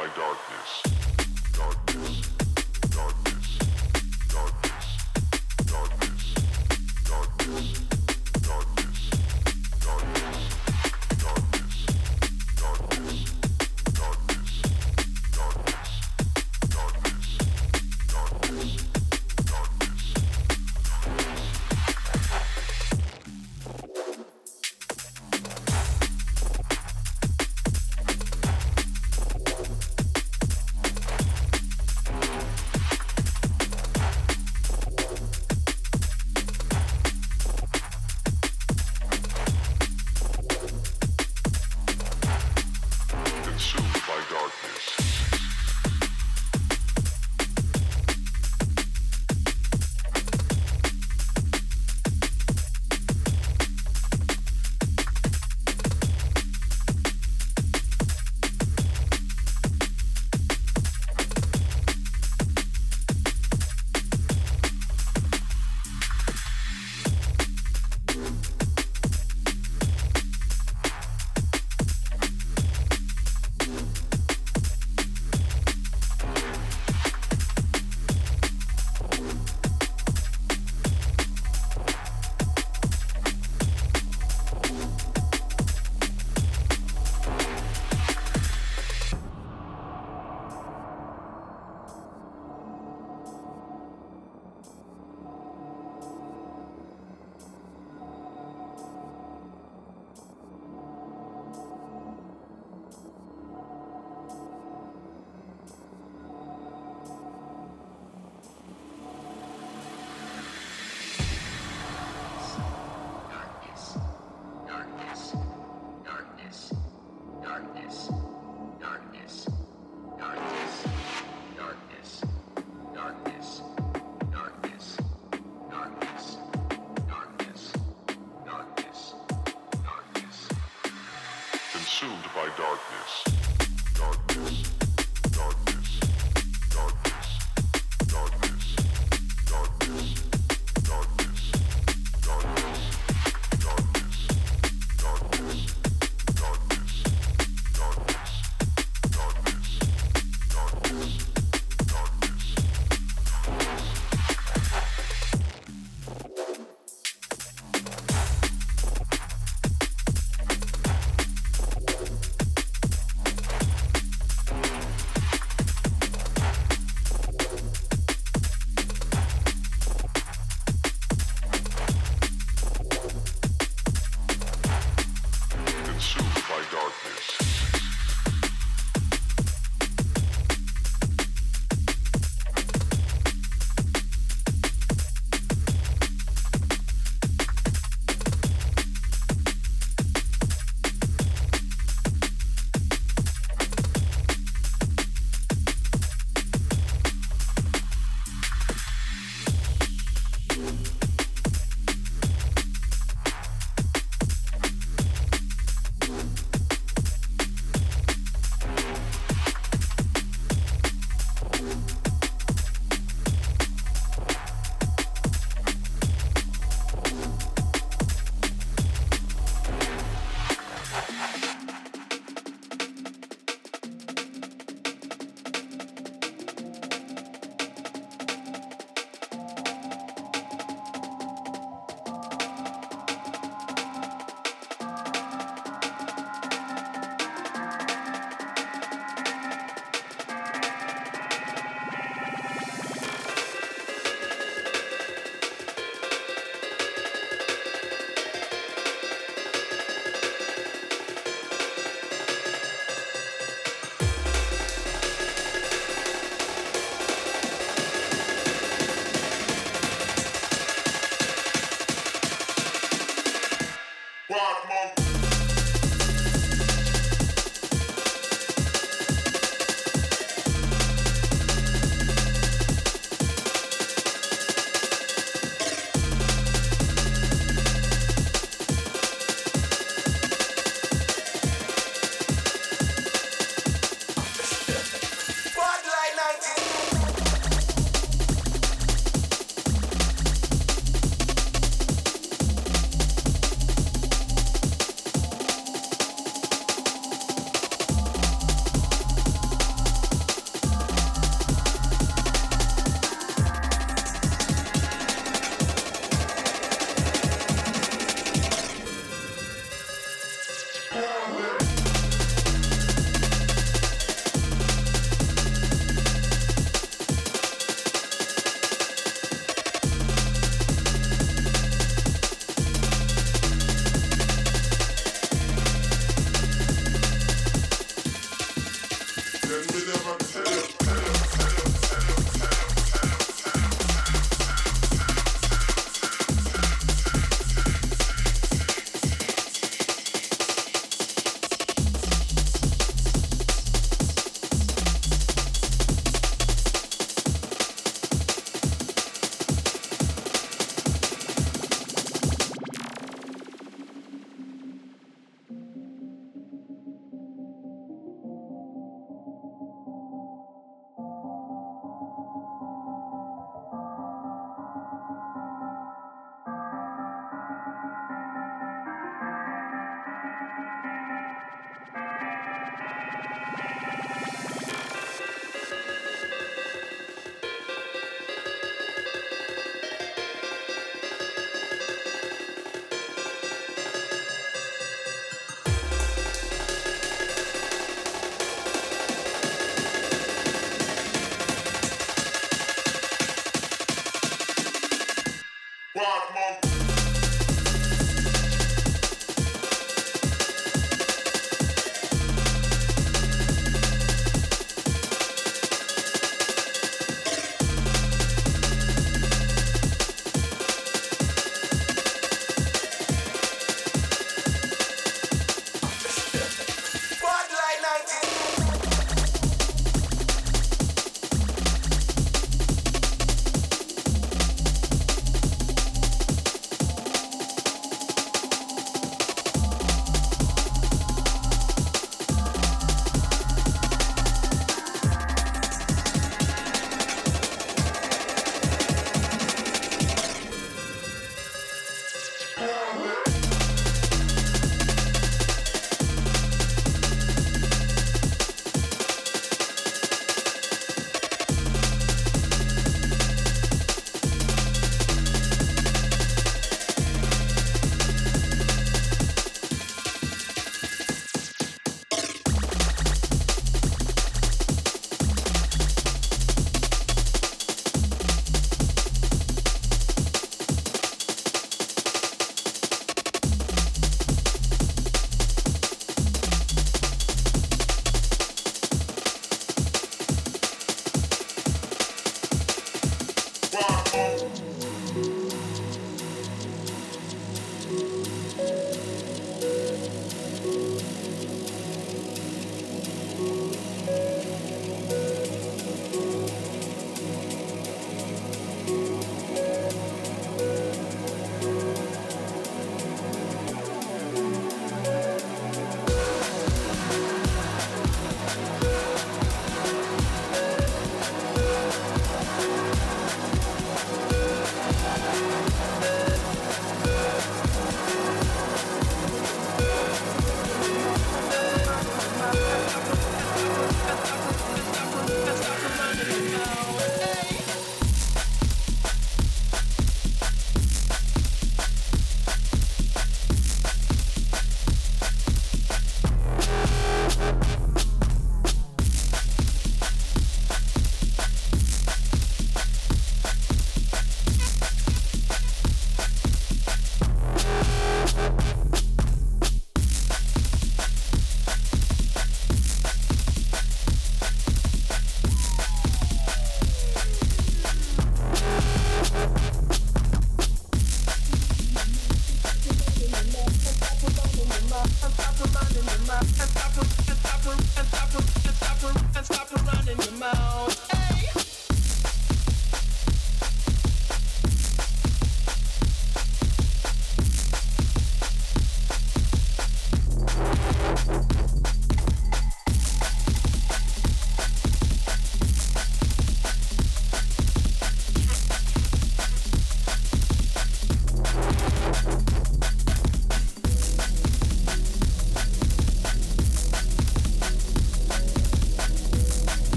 by darkness, darkness.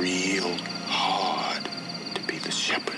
real hard to be the shepherd.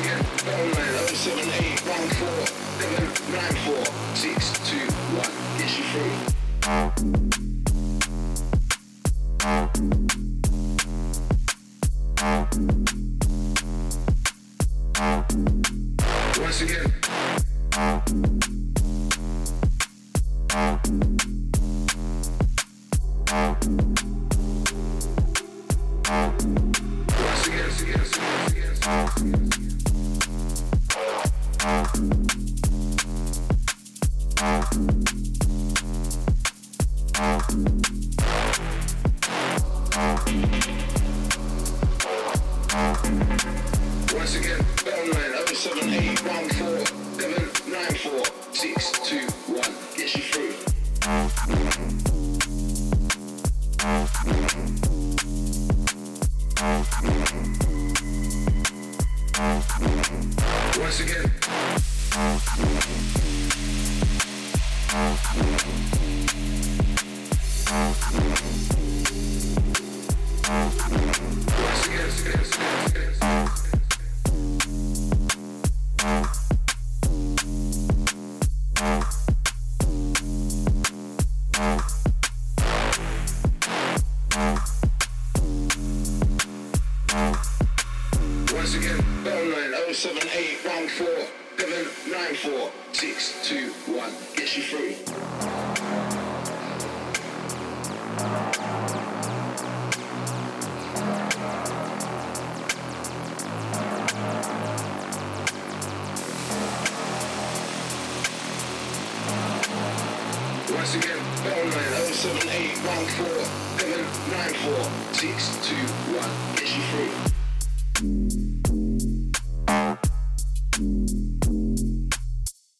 to get phone man 078 14 794 621. Get you through. Once again.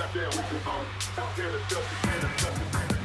out there with your own. Out there to self-defense.